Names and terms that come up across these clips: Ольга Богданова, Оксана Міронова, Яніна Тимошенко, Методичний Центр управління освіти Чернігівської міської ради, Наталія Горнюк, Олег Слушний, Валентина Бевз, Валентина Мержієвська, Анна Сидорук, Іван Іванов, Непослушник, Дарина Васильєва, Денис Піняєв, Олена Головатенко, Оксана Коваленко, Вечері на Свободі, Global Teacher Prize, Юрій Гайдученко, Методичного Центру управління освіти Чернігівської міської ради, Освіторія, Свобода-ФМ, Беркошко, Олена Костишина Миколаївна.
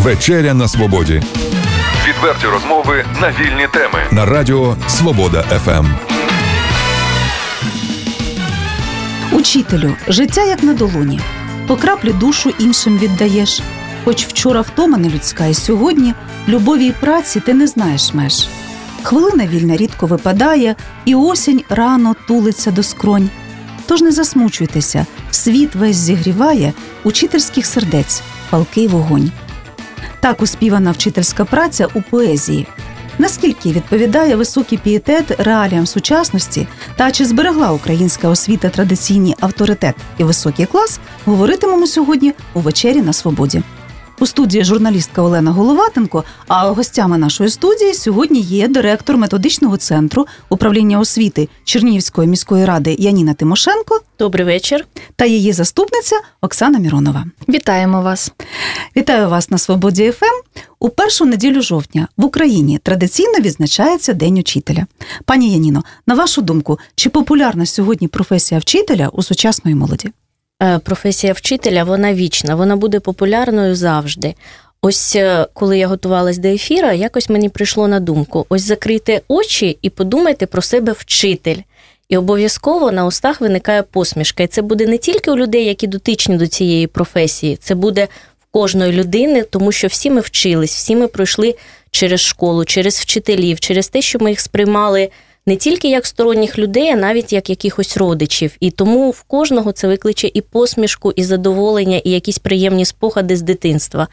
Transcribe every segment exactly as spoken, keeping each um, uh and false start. Вечеря на Свободі. Відверті розмови на вільні теми. На радіо Свобода-ФМ. Учителю, життя як на долоні. По краплі душу іншим віддаєш. Хоч вчора втома нелюдська і сьогодні любові і праці ти не знаєш меж. Хвилина вільна рідко випадає, і осінь рано тулиться до скронь. Тож не засмучуйтеся, світ весь зігріває учительських сердець палкий вогонь. Так оспівана вчительська праця у поезії. Наскільки відповідає високий пієтет реаліям сучасності та чи зберегла українська освіта традиційний авторитет і високий клас, говоритимемо сьогодні у «Вечері на Свободі». У студії журналістка Олена Головатенко, а гостями нашої студії сьогодні є директор Методичного центру управління освіти Чернігівської міської ради Яніна Тимошенко. Добрий вечір. Та її заступниця Оксана Міронова. Вітаємо вас. Вітаю вас на Свободі ФМ. У першу неділю жовтня в Україні традиційно відзначається День учителя. Пані Яніно, на вашу думку, чи популярна сьогодні професія вчителя у сучасної молоді? Професія вчителя, вона вічна, вона буде популярною завжди. Ось коли я готувалась до ефіра, якось мені прийшло на думку, ось закрийте очі і подумайте про себе вчитель. І обов'язково на устах виникає посмішка. І це буде не тільки у людей, які дотичні до цієї професії, це буде в кожної людини, тому що всі ми вчились, всі ми пройшли через школу, через вчителів, через те, що ми їх сприймали не тільки як сторонніх людей, а навіть як якихось родичів. І тому в кожного це викличе і посмішку, і задоволення, і якісь приємні спогади з дитинства.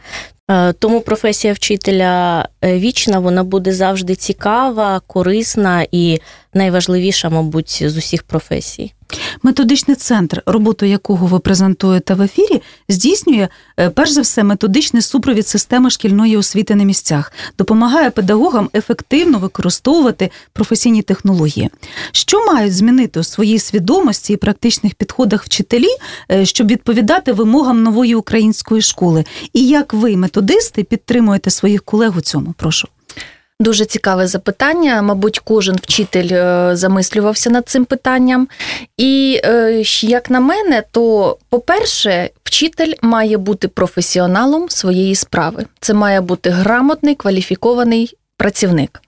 Тому професія вчителя вічна, вона буде завжди цікава, корисна і найважливіша, мабуть, з усіх професій. Методичний центр, роботу якого ви презентуєте в ефірі, здійснює, перш за все, методичний супровід системи шкільної освіти на місцях, допомагає педагогам ефективно використовувати професійні технології. Що мають змінити у своїй свідомості і практичних підходах вчителі, щоб відповідати вимогам нової української школи? І як ви, методисти, підтримуєте своїх колег у цьому? Прошу. Дуже цікаве запитання. Мабуть, кожен вчитель замислювався над цим питанням. І, як на мене, то, по-перше, вчитель має бути професіоналом своєї справи. Це має бути грамотний, кваліфікований працівник.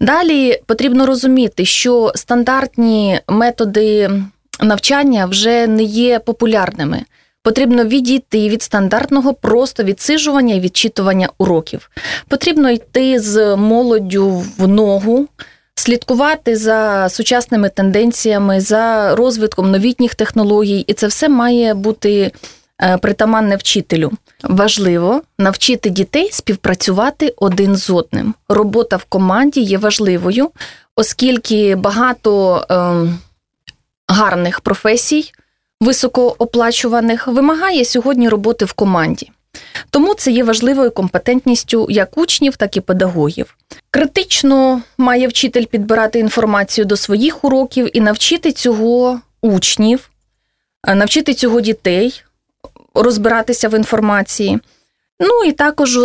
Далі потрібно розуміти, що стандартні методи навчання вже не є популярними. Потрібно відійти від стандартного просто відсиджування і відчитування уроків. Потрібно йти з молоддю в ногу, слідкувати за сучасними тенденціями, за розвитком новітніх технологій. І це все має бути притаманне вчителю. Важливо навчити дітей співпрацювати один з одним. Робота в команді є важливою, оскільки багато е, гарних професій, високооплачуваних, вимагає сьогодні роботи в команді. Тому це є важливою компетентністю як учнів, так і педагогів. Критично має вчитель підбирати інформацію до своїх уроків і навчити цього учнів, навчити цього дітей розбиратися в інформації. Ну і також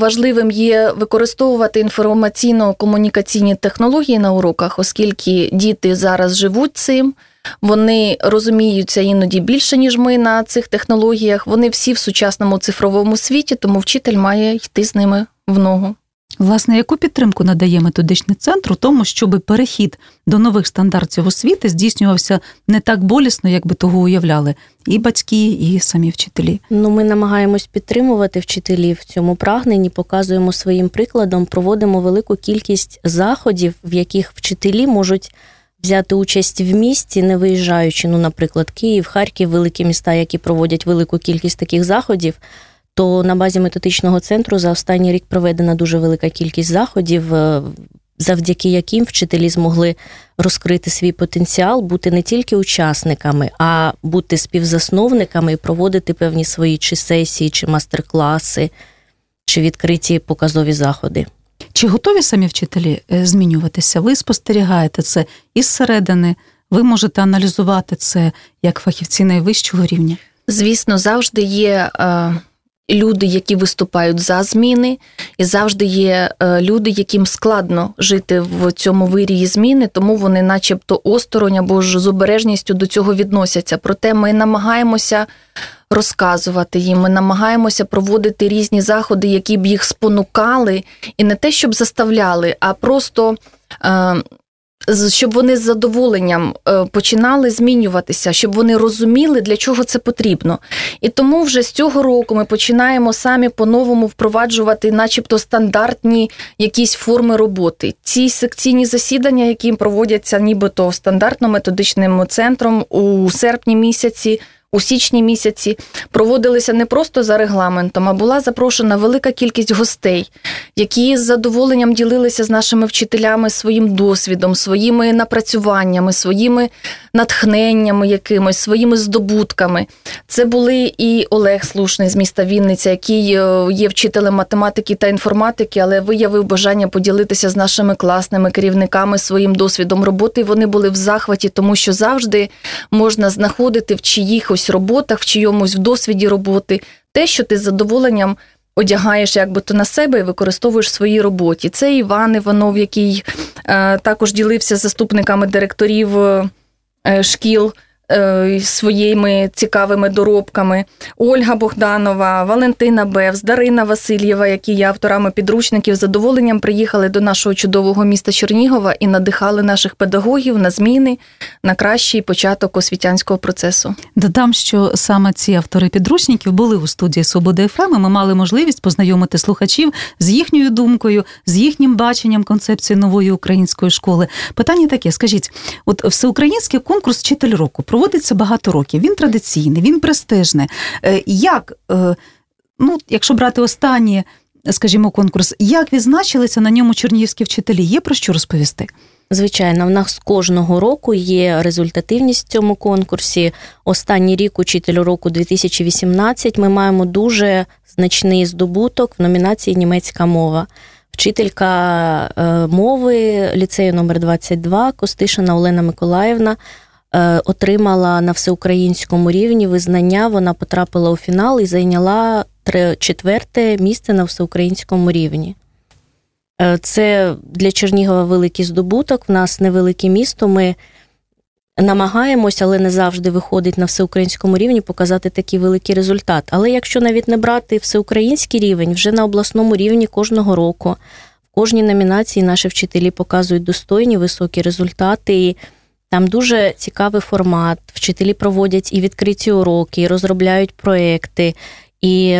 важливим є використовувати інформаційно-комунікаційні технології на уроках, оскільки діти зараз живуть цим, вони розуміються іноді більше, ніж ми на цих технологіях. Вони всі в сучасному цифровому світі, тому вчитель має йти з ними в ногу. Власне, яку підтримку надає методичний центр у тому, щоб перехід до нових стандартів освіти здійснювався не так болісно, як би того уявляли і батьки, і самі вчителі? Ну, ми намагаємось підтримувати вчителів в цьому прагненні, показуємо своїм прикладом, проводимо велику кількість заходів, в яких вчителі можуть взяти участь в місті, не виїжджаючи, ну, наприклад, Київ, Харків, великі міста, які проводять велику кількість таких заходів, то на базі методичного центру за останній рік проведена дуже велика кількість заходів, завдяки яким вчителі змогли розкрити свій потенціал, бути не тільки учасниками, а бути співзасновниками і проводити певні свої чи сесії, чи мастер-класи, чи відкриті показові заходи. Чи готові самі вчителі змінюватися? Ви спостерігаєте це із середини, ви можете аналізувати це як фахівці найвищого рівня? Звісно, завжди є е, люди, які виступають за зміни, і завжди є е, люди, яким складно жити в цьому вирії зміни, тому вони начебто осторонь або ж з обережністю до цього відносяться. Проте ми намагаємося розказувати їм. Ми намагаємося проводити різні заходи, які б їх спонукали, і не те, щоб заставляли, а просто е- щоб вони з задоволенням починали змінюватися, щоб вони розуміли, для чого це потрібно. І тому вже з цього року ми починаємо самі по-новому впроваджувати начебто стандартні якісь форми роботи. Ці секційні засідання, які проводяться нібито стандартно методичним центром у серпні місяці, у січні місяці, проводилися не просто за регламентом, а була запрошена велика кількість гостей, які з задоволенням ділилися з нашими вчителями своїм досвідом, своїми напрацюваннями, своїми натхненнями якимось, своїми здобутками. Це були і Олег Слушний з міста Вінниця, який є вчителем математики та інформатики, але виявив бажання поділитися з нашими класними керівниками своїм досвідом роботи. Вони були в захваті, тому що завжди можна знаходити в чиїхось роботах, в чийомусь в досвіді роботи, те, що ти з задоволенням одягаєш якби то на себе і використовуєш в своїй роботі. Це Іван Іванов, який е, також ділився з заступниками директорів е, шкіл е, своїми цікавими доробками. Ольга Богданова, Валентина Бевз, Дарина Васильєва, які є авторами підручників, з задоволенням приїхали до нашого чудового міста Чернігова і надихали наших педагогів на зміни, на кращий початок освітянського процесу. Додам, що саме ці автори підручників були у студії «Свобода-ФМ», і ми мали можливість познайомити слухачів з їхньою думкою, з їхнім баченням концепції нової української школи. Питання таке, скажіть, от всеукраїнський конкурс «Вчитель року» проводиться багато років, він традиційний, він престижний. Як, ну, якщо брати останній, скажімо, конкурс, як відзначилися на ньому чернігівські вчителі? Є про що розповісти? Звичайно, в нас кожного року є результативність в цьому конкурсі. Останній рік, учителю року дві тисячі вісімнадцятий, ми маємо дуже значний здобуток в номінації «Німецька мова». Вчителька мови ліцею номер двадцять два Костишина Олена Миколаївна отримала на всеукраїнському рівні визнання, вона потрапила у фінал і зайняла четверте місце на всеукраїнському рівні. Це для Чернігова великий здобуток, в нас невелике місто, ми намагаємося, але не завжди виходить на всеукраїнському рівні показати такий великий результат. Але якщо навіть не брати всеукраїнський рівень, вже на обласному рівні кожного року, в кожній номінації наші вчителі показують достойні, високі результати, і там дуже цікавий формат, вчителі проводять і відкриті уроки, і розробляють проекти, і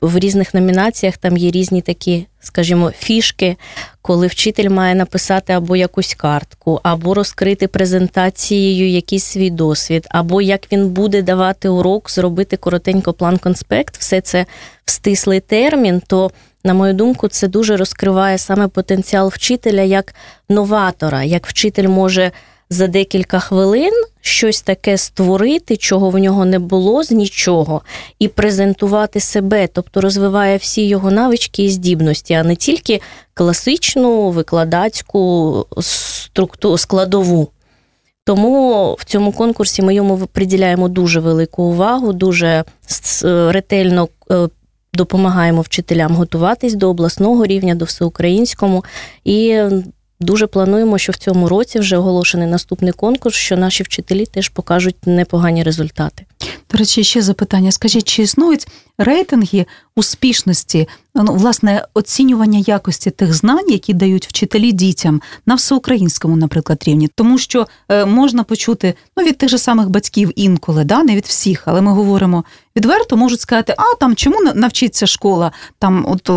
в різних номінаціях там є різні такі, скажімо, фішки, коли вчитель має написати або якусь картку, або розкрити презентацією якийсь свій досвід, або як він буде давати урок, зробити коротенько план-конспект, все це в стислий термін, то, на мою думку, це дуже розкриває саме потенціал вчителя як новатора, як вчитель може за декілька хвилин щось таке створити, чого в нього не було з нічого, і презентувати себе, тобто розвиває всі його навички і здібності, а не тільки класичну викладацьку структуру, складову. Тому в цьому конкурсі ми йому приділяємо дуже велику увагу, дуже ретельно допомагаємо вчителям готуватись до обласного рівня, до всеукраїнському, і дуже плануємо, що в цьому році вже оголошений наступний конкурс, що наші вчителі теж покажуть непогані результати. До речі, ще запитання. Скажіть, чи існують рейтинги успішності, ну, власне, оцінювання якості тих знань, які дають вчителі дітям на всеукраїнському, наприклад, рівні? Тому що можна почути, ну, від тих же самих батьків інколи, да, не від всіх, але ми говоримо відверто, можуть сказати, а там чому навчиться школа? Там, от,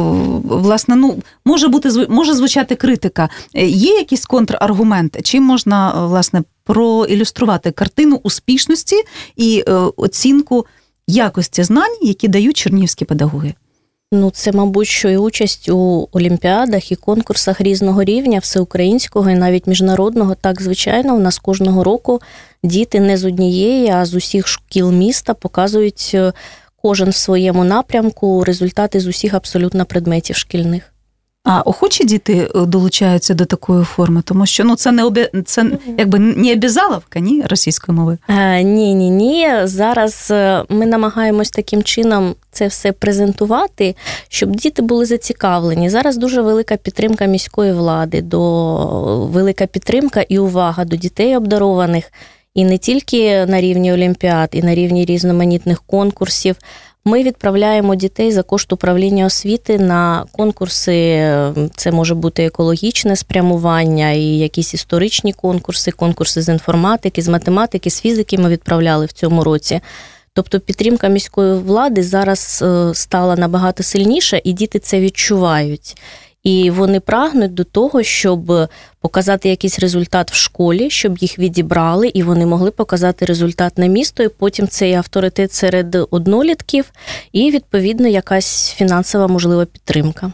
власне, ну, може бути, може звучати критика. Є якийсь контраргумент? Чим можна, власне, проілюструвати картину успішності і оцінку якості знань, які дають чернігівські педагоги? Ну, це, мабуть, що і участь у олімпіадах і конкурсах різного рівня, всеукраїнського і навіть міжнародного. Так, звичайно, у нас кожного року діти не з однієї, а з усіх шкіл міста показують кожен в своєму напрямку результати з усіх абсолютно предметів шкільних. А охочі діти долучаються до такої форми? Тому що, ну, це не обі... це якби не обязаловка, ні, російської мови? А, ні, ні, ні. Зараз ми намагаємось таким чином це все презентувати, щоб діти були зацікавлені. Зараз дуже велика підтримка міської влади, до велика підтримка і увага до дітей обдарованих. і не тільки на рівні олімпіад, і на рівні різноманітних конкурсів. Ми відправляємо дітей за кошт управління освіти на конкурси, це може бути екологічне спрямування і якісь історичні конкурси, конкурси з інформатики, з математики, з фізики ми відправляли в цьому році. Тобто підтримка міської влади зараз стала набагато сильніша, і діти це відчувають. І вони прагнуть до того, щоб показати якийсь результат в школі, щоб їх відібрали, і вони могли показати результат на місто, і потім цей авторитет серед однолітків, і, відповідно, якась фінансова, можлива підтримка.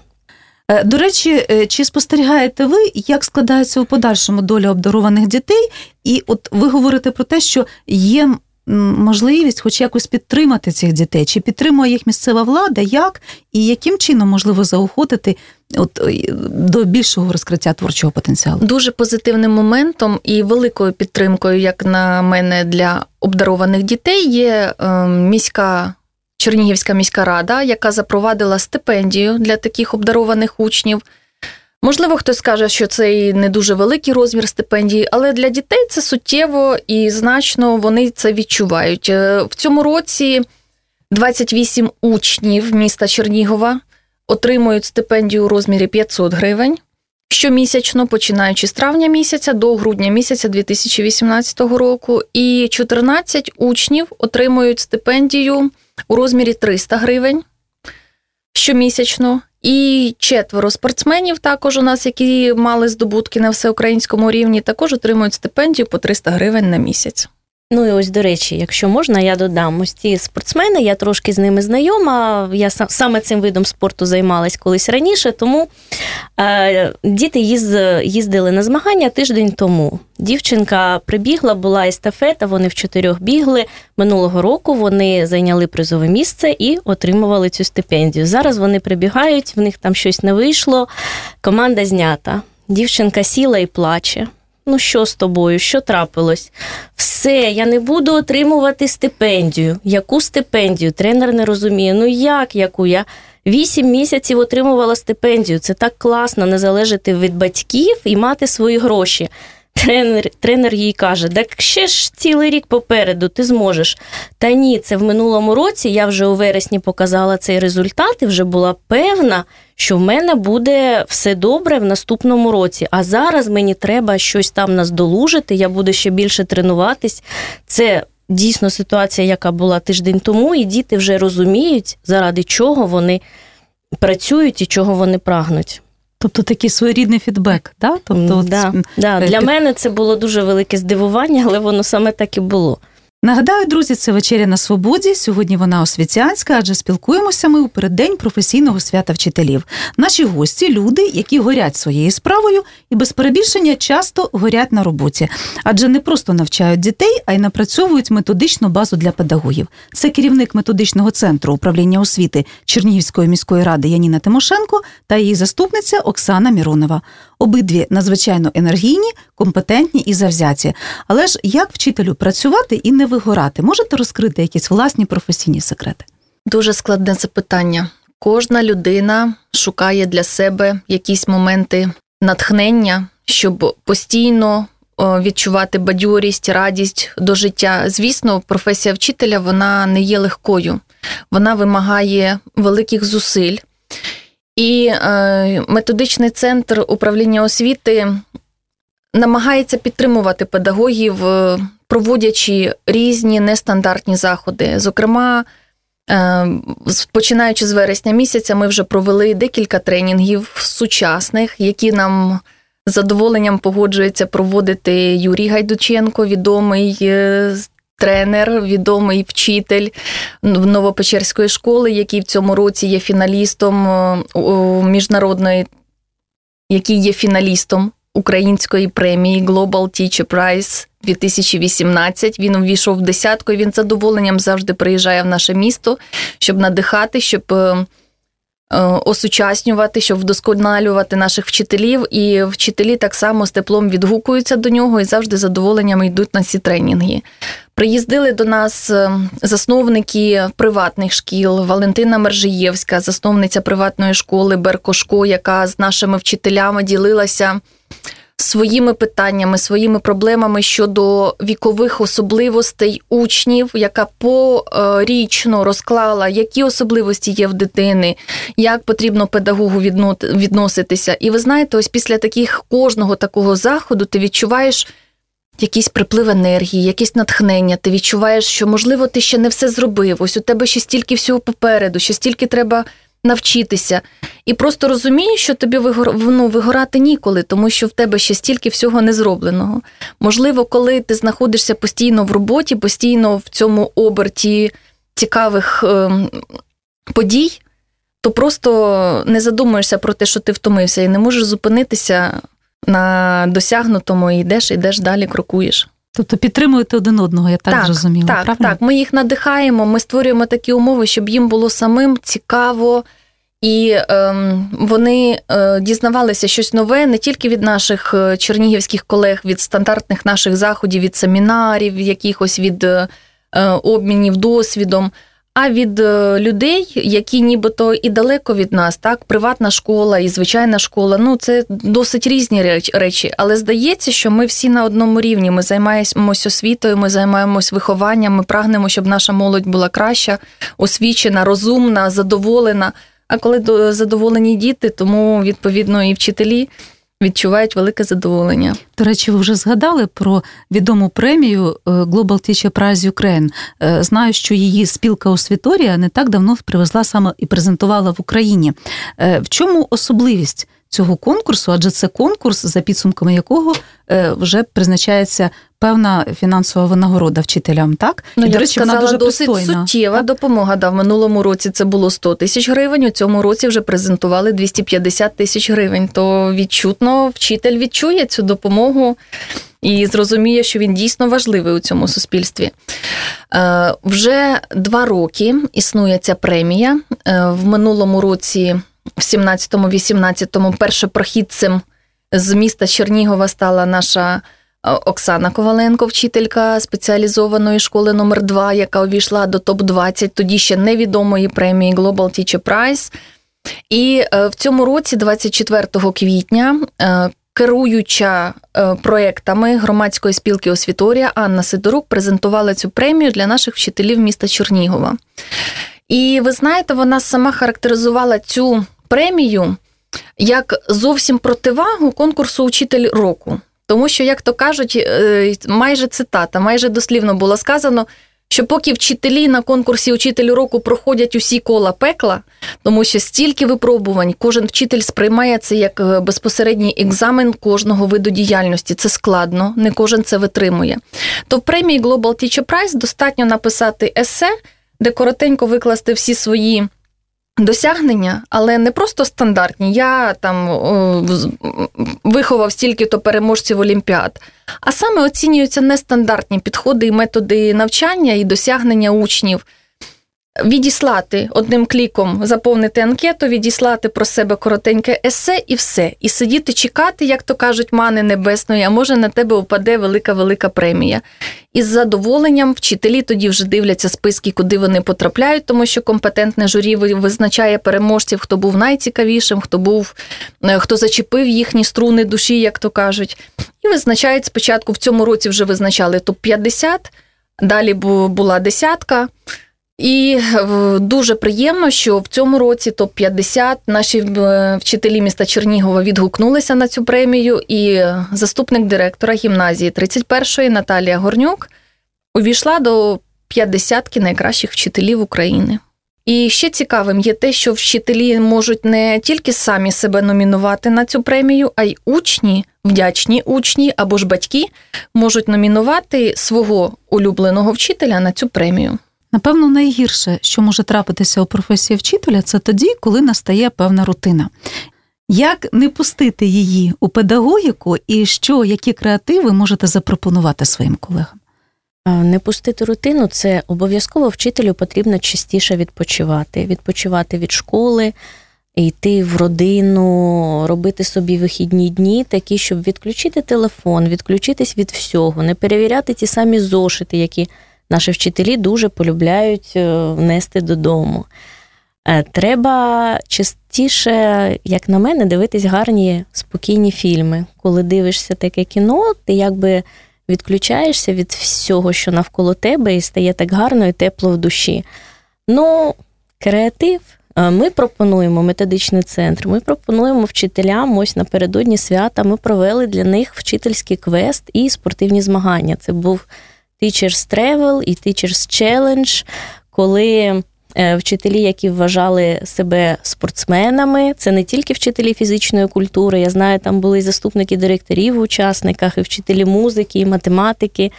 До речі, чи спостерігаєте ви, як складається у подальшому доля обдарованих дітей? І от ви говорите про те, що є можливість хоч якось підтримати цих дітей, чи підтримує їх місцева влада, як і яким чином можливо заохотити от до більшого розкриття творчого потенціалу? Дуже позитивним моментом і великою підтримкою, як на мене, для обдарованих дітей є міська Чернігівська міська рада, яка запровадила стипендію для таких обдарованих учнів. Можливо, хтось скаже, що це і не дуже великий розмір стипендії, але для дітей це суттєво і значно вони це відчувають. В цьому році двадцять вісім учнів міста Чернігова отримують стипендію у розмірі п'ятсот гривень щомісячно, починаючи з травня місяця до грудня місяця дві тисячі вісімнадцятого року. І чотирнадцять учнів отримують стипендію у розмірі триста гривень щомісячно. І четверо спортсменів також у нас, які мали здобутки на всеукраїнському рівні, також отримують стипендію по триста гривень на місяць. Ну і ось, до речі, якщо можна, я додам. Ось ці спортсмени, я трошки з ними знайома, я саме цим видом спорту займалась колись раніше, тому діти їздили на змагання тиждень тому. Дівчинка прибігла, була естафета, вони в чотирьох бігли. Минулого року вони зайняли призове місце і отримували цю стипендію. Зараз вони прибігають, в них там щось не вийшло, команда знята. Дівчинка сіла і плаче. Ну, що з тобою? Що трапилось? Все, я не буду отримувати стипендію. Яку стипендію? Тренер не розуміє. Ну, як яку? Я вісім місяців отримувала стипендію. Це так класно, не залежати від батьків і мати свої гроші. Тренер, тренер їй каже, так ще ж цілий рік попереду ти зможеш. Та ні, це в минулому році, я вже у вересні показала цей результат і вже була певна, що в мене буде все добре в наступному році. А зараз мені треба щось там наздолужити, я буду ще більше тренуватись. Це дійсно ситуація, яка була тиждень тому, і діти вже розуміють, заради чого вони працюють і чого вони прагнуть. Тобто такий своєрідний фідбек, да? Тобто, да, от... да. Для мене це було дуже велике здивування, але воно саме так і було. Нагадаю, друзі, це «Вечеря на Свободі». Сьогодні вона освітянська, адже спілкуємося ми у переддень професійного свята вчителів. Наші гості – люди, які горять своєю справою і без перебільшення часто горять на роботі. Адже не просто навчають дітей, а й напрацьовують методичну базу для педагогів. Це керівник Методичного центру управління освіти Чернігівської міської ради Яніна Тимошенко та її заступниця Оксана Міронова. Обидві надзвичайно енергійні, компетентні і завзяті. Але ж як вчителю працювати і не вигорати? Можете розкрити якісь власні професійні секрети? Дуже складне запитання. Кожна людина шукає для себе якісь моменти натхнення, щоб постійно відчувати бадьорість, радість до життя. Звісно, професія вчителя, вона не є легкою. Вона вимагає великих зусиль. І методичний центр управління освіти намагається підтримувати педагогів, проводячи різні нестандартні заходи. Зокрема, починаючи з вересня місяця, ми вже провели декілька тренінгів сучасних, які нам з задоволенням погоджується проводити Юрій Гайдученко, відомий тренер, відомий вчитель Новопечерської школи, який в цьому році є фіналістом міжнародної, який є фіналістом української премії Global Teacher Prize дві тисячі вісімнадцятого. Він увійшов в десятку, і він з задоволенням завжди приїжджає в наше місто, щоб надихати, щоб осучаснювати, щоб вдосконалювати наших вчителів. І вчителі так само з теплом відгукуються до нього і завжди з задоволенням йдуть на ці тренінги. Приїздили до нас засновники приватних шкіл, Валентина Мержієвська, засновниця приватної школи «Беркошко», яка з нашими вчителями ділилася своїми питаннями, своїми проблемами щодо вікових особливостей учнів, яка порічно розклала, які особливості є в дитини, як потрібно педагогу відноситися. І ви знаєте, ось після таких кожного такого заходу ти відчуваєш якийсь приплив енергії, якесь натхнення, ти відчуваєш, що, можливо, ти ще не все зробив, ось у тебе ще стільки всього попереду, ще стільки треба навчитися. І просто розумієш, що тобі вигор... ну, вигорати ніколи, тому що в тебе ще стільки всього не зробленого. Можливо, коли ти знаходишся постійно в роботі, постійно в цьому оберті цікавих е... подій, то просто не задумуєшся про те, що ти втомився, і не можеш зупинитися на досягнутому, і йдеш, йдеш далі, крокуєш. Тобто підтримуєте один одного, я так, так зрозуміла, так, правильно? Так, ми їх надихаємо, ми створюємо такі умови, щоб їм було самим цікаво, і ем, вони е, дізнавалися щось нове не тільки від наших чернігівських колег, від стандартних наших заходів, від семінарів, якихось від е, обмінів досвідом, а від людей, які нібито і далеко від нас, так, приватна школа і звичайна школа, ну, це досить різні речі, але здається, що ми всі на одному рівні, ми займаємось освітою, ми займаємось вихованням, ми прагнемо, щоб наша молодь була краща, освічена, розумна, задоволена, а коли задоволені діти, тому, відповідно, і вчителі відчувають велике задоволення. До речі, ви вже згадали про відому премію Global Teacher Prize Ukraine. Знаю, що її спілка «Освіторія» не так давно привезла саме і презентувала в Україні. В чому особливість цього конкурсу? Адже це конкурс, за підсумками якого вже призначається певна фінансова винагорода вчителям, так? Ну, і, до речі, вона дуже досить пристойна. Суттєва допомога. Да, в минулому році це було сто тисяч гривень, у цьому році вже презентували двісті п'ятдесят тисяч гривень. То відчутно вчитель відчує цю допомогу і зрозуміє, що він дійсно важливий у цьому суспільстві. Е, вже два роки існує ця премія. Е, в минулому році, в сімнадцятому-вісімнадцятому, першопрохідцем з міста Чернігова стала наша Оксана Коваленко, вчителька спеціалізованої школи номер два, яка увійшла до топ двадцять, тоді ще невідомої премії Global Teacher Prize. І в цьому році, двадцять четвертого квітня, керуюча проектами громадської спілки «Освіторія» Анна Сидорук презентувала цю премію для наших вчителів міста Чернігова. І ви знаєте, вона сама характеризувала цю премію як зовсім противагу конкурсу «Учитель року». Тому що, як то кажуть, майже цитата, майже дослівно було сказано, що поки вчителі на конкурсі «Учитель року» проходять усі кола пекла, тому що стільки випробувань, кожен вчитель сприймає це як безпосередній екзамен кожного виду діяльності. Це складно, не кожен це витримує. То в премії Global Teacher Prize достатньо написати есе, де коротенько викласти всі свої досягнення, але не просто стандартні. Я там о, виховав стільки-то переможців олімпіад. А саме оцінюються нестандартні підходи і методи навчання і досягнення учнів. Відіслати одним кліком, заповнити анкету, відіслати про себе коротеньке есе і все. І сидіти чекати, як то кажуть, мани небесної, а може на тебе впаде велика-велика премія. І з задоволенням вчителі тоді вже дивляться списки, куди вони потрапляють, тому що компетентне журі визначає переможців, хто був найцікавішим, хто був, хто зачепив їхні струни душі, як то кажуть. І визначають спочатку, в цьому році вже визначали топ п'ятдесят, далі була десятка. І дуже приємно, що в цьому році топ п'ятдесят наші вчителі міста Чернігова відгукнулися на цю премію, і заступник директора гімназії тридцять першої Наталія Горнюк увійшла до п'ятдесятки найкращих вчителів України. І ще цікавим є те, що вчителі можуть не тільки самі себе номінувати на цю премію, а й учні, вдячні учні або ж батьки можуть номінувати свого улюбленого вчителя на цю премію. Напевно, найгірше, що може трапитися у професії вчителя, це тоді, коли настає певна рутина. Як не пустити її у педагогіку і що, які креативи можете запропонувати своїм колегам? Не пустити рутину – це обов'язково вчителю потрібно частіше відпочивати. Відпочивати від школи, йти в родину, робити собі вихідні дні такі, щоб відключити телефон, відключитись від всього, не перевіряти ті самі зошити, які наші вчителі дуже полюбляють нести додому. Треба частіше, як на мене, дивитись гарні, спокійні фільми. Коли дивишся таке кіно, ти якби відключаєшся від всього, що навколо тебе, і стає так гарно і тепло в душі. Ну, креатив. Ми пропонуємо, методичний центр, ми пропонуємо вчителям, ось напередодні свята, ми провели для них вчительський квест і спортивні змагання. Це був Teacher's Travel і Teacher's Challenge, коли вчителі, які вважали себе спортсменами, це не тільки вчителі фізичної культури, я знаю, там були і заступники директорів в учасниках, і вчителі музики, і математики,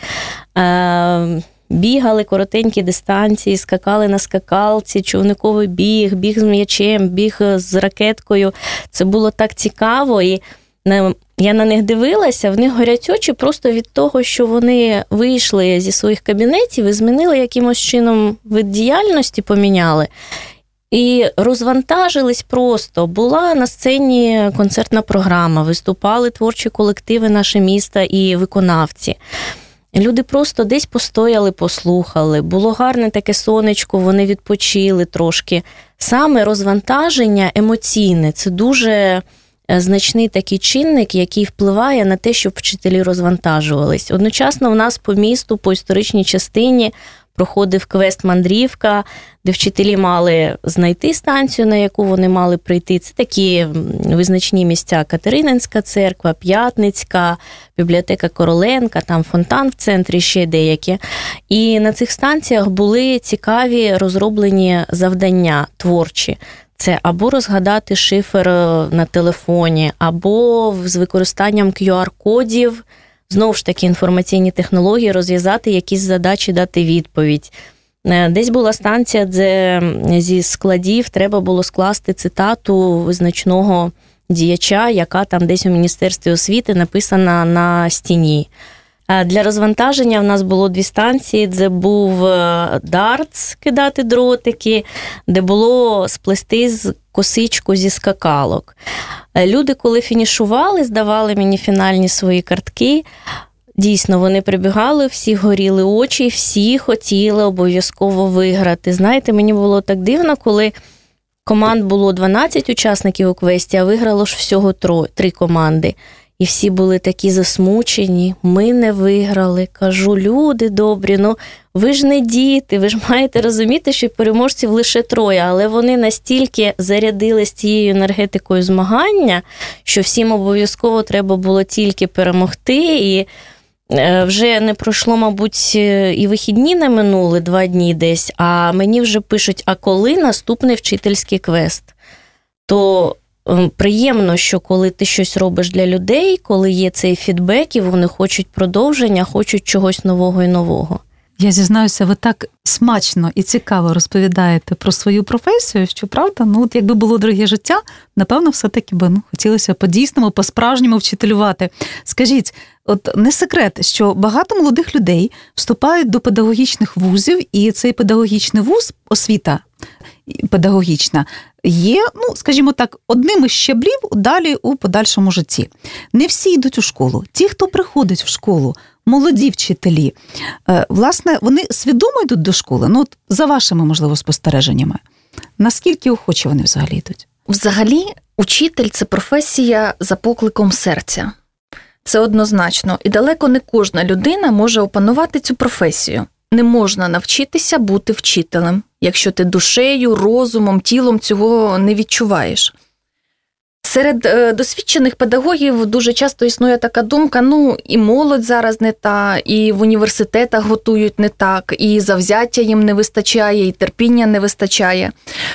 бігали коротенькі дистанції, скакали на скакалці, човниковий біг, біг з м'ячем, біг з ракеткою. Це було так цікаво, і я на них дивилася, в них горять очі просто від того, що вони вийшли зі своїх кабінетів і змінили якимось чином вид діяльності, поміняли. І розвантажились просто. Була на сцені концертна програма, виступали творчі колективи «Наше місто» і виконавці. Люди просто десь постояли, послухали. Було гарне таке сонечко, вони відпочили трошки. Саме розвантаження емоційне – це дуже значний такий чинник, який впливає на те, щоб вчителі розвантажувались. Одночасно в нас по місту, по історичній частині проходив квест-мандрівка, де вчителі мали знайти станцію, на яку вони мали прийти. Це такі визначні місця: Катерининська церква, П'ятницька, бібліотека Короленка, там фонтан в центрі, ще деякі. І на цих станціях були цікаві розроблені завдання творчі. Це або розгадати шифер на телефоні, або з використанням кю ар-кодів, знову ж таки, інформаційні технології, розв'язати якісь задачі, дати відповідь. Десь була станція, де зі складів треба було скласти цитату визначного діяча, яка там десь у Міністерстві освіти написана на стіні. Для розвантаження в нас було дві станції, де був дартс, кидати дротики, де було сплести з косичку зі скакалок. Люди, коли фінішували, здавали мені фінальні свої картки, дійсно, вони прибігали, всі горіли очі, всі хотіли обов'язково виграти. Знаєте, мені було так дивно, коли команд було дванадцять учасників у квесті, а виграло ж всього три команди. І всі були такі засмучені, ми не виграли. Кажу, люди добрі, ну ви ж не діти, ви ж маєте розуміти, що переможців лише троє, але вони настільки зарядились цією енергетикою змагання, що всім обов'язково треба було тільки перемогти. І вже не пройшло, мабуть, і вихідні не минули, два дні десь, а мені вже пишуть, а коли наступний вчительський квест? То приємно, що коли ти щось робиш для людей, коли є цей фідбек, і вони хочуть продовження, хочуть чогось нового і нового. Я зізнаюся, ви так смачно і цікаво розповідаєте про свою професію, що правда, ну от якби було друге життя, напевно, все-таки би ну, хотілося по-дійсному, по-справжньому вчителювати. Скажіть, от не секрет, що багато молодих людей вступають до педагогічних вузів, і цей педагогічний вуз, освіта педагогічна, є, ну, скажімо так, одним із щеблів далі у подальшому житті. Не всі йдуть у школу. Ті, хто приходить в школу, молоді вчителі, власне, вони свідомо йдуть до школи, ну, от за вашими, можливо, спостереженнями. Наскільки охочі вони взагалі йдуть? Взагалі, учитель – це професія за покликом серця. Це однозначно. І далеко не кожна людина може опанувати цю професію. Не можна навчитися бути вчителем, якщо ти душею, розумом, тілом цього не відчуваєш. Серед досвідчених педагогів дуже часто існує така думка, ну, і молодь зараз не та, і в університетах готують не так, і завзяття їм не вистачає, і терпіння не вистачає.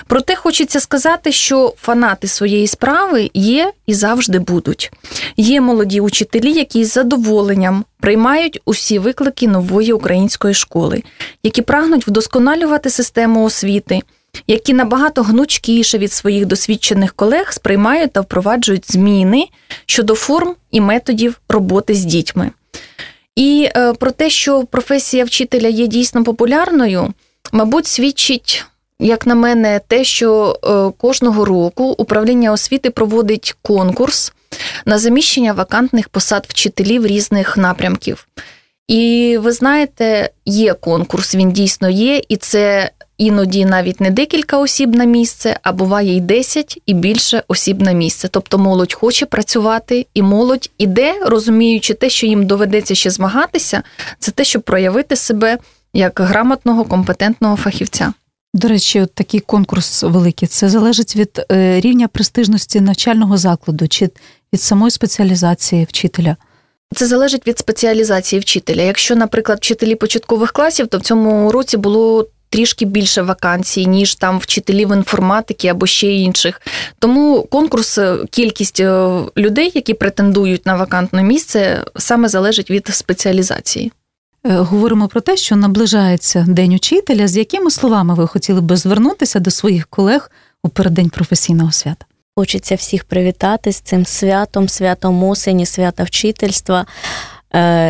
Проте хочеться сказати, що фанати своєї справи є і завжди будуть. Є молоді учителі, які з задоволенням приймають усі виклики нової української школи, які прагнуть вдосконалювати систему освіти, які набагато гнучкіше від своїх досвідчених колег сприймають та впроваджують зміни щодо форм і методів роботи з дітьми. І про те, що професія вчителя є дійсно популярною, мабуть, свідчить, як на мене, те, що кожного року управління освіти проводить конкурс на заміщення вакантних посад вчителів різних напрямків. І ви знаєте, є конкурс, він дійсно є, і це іноді навіть не декілька осіб на місце, а буває і десять і більше осіб на місце. Тобто молодь хоче працювати, і молодь іде, розуміючи те, що їм доведеться ще змагатися, це те, щоб проявити себе як грамотного, компетентного фахівця. До речі, от такий конкурс великий, це залежить від рівня престижності навчального закладу чи від самої спеціалізації вчителя? Це залежить від спеціалізації вчителя. Якщо, наприклад, вчителі початкових класів, то в цьому році було трішки більше вакансій, ніж там вчителів інформатики або ще інших. Тому конкурс, кількість людей, які претендують на вакантне місце, саме залежить від спеціалізації. Говоримо про те, що наближається День учителя. З якими словами ви хотіли б звернутися до своїх колег у переддень професійного свята? Хочеться всіх привітати з цим святом, святом осені, свята вчительства.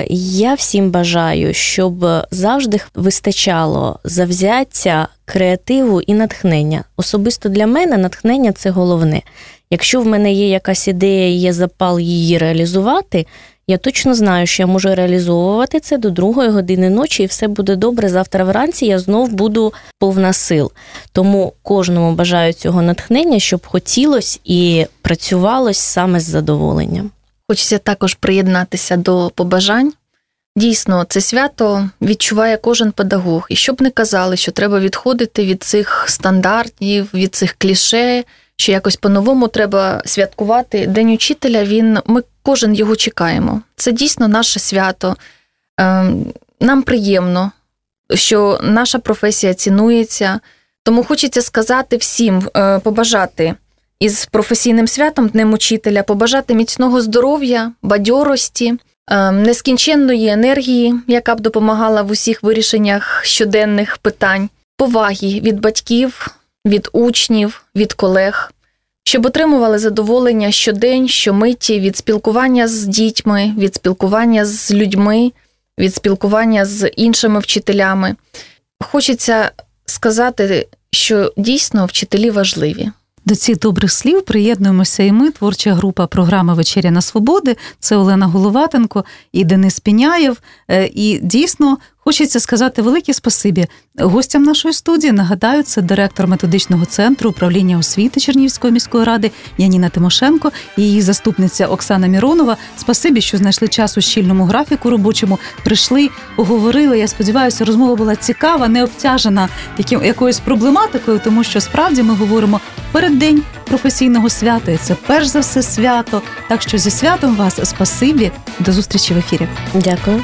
Я всім бажаю, щоб завжди вистачало завзяття, креативу і натхнення. Особисто для мене натхнення – це головне. Якщо в мене є якась ідея і є запал її реалізувати, я точно знаю, що я можу реалізовувати це до другої години ночі, і все буде добре. Завтра вранці я знов буду повна сил. Тому кожному бажаю цього натхнення, щоб хотілось і працювалось саме з задоволенням. Хочеться також приєднатися до побажань. Дійсно, це свято відчуває кожен педагог. І щоб не казали, що треба відходити від цих стандартів, від цих кліше, що якось по-новому треба святкувати. День учителя, він, ми кожен його чекаємо. Це дійсно наше свято. Нам приємно, що наша професія цінується. Тому хочеться сказати всім, побажати із професійним святом, Днем учителя, побажати міцного здоров'я, бадьорості, нескінченної енергії, яка б допомагала в усіх вирішеннях щоденних питань, поваги від батьків, від учнів, від колег, щоб отримували задоволення щодень, щомиті від спілкування з дітьми, від спілкування з людьми, від спілкування з іншими вчителями. Хочеться сказати, що дійсно вчителі важливі. До цих добрих слів приєднуємося і ми, творча група програми «Вечері на Свободі». Це Олена Головатенко і Денис Піняєв. І дійсно хочеться сказати велике спасибі гостям нашої студії. Нагадаю, це директор Методичного центру управління освіти Чернігівської міської ради Яніна Тимошенко і її заступниця Оксана Міронова. Спасибі, що знайшли час у щільному графіку робочому, прийшли, поговорили. Я сподіваюся, розмова була цікава, не обтяжена якоюсь проблематикою, тому що справді ми говоримо переддень професійного свята, і це перш за все свято. Так що зі святом вас, спасибі, до зустрічі в ефірі. Дякую.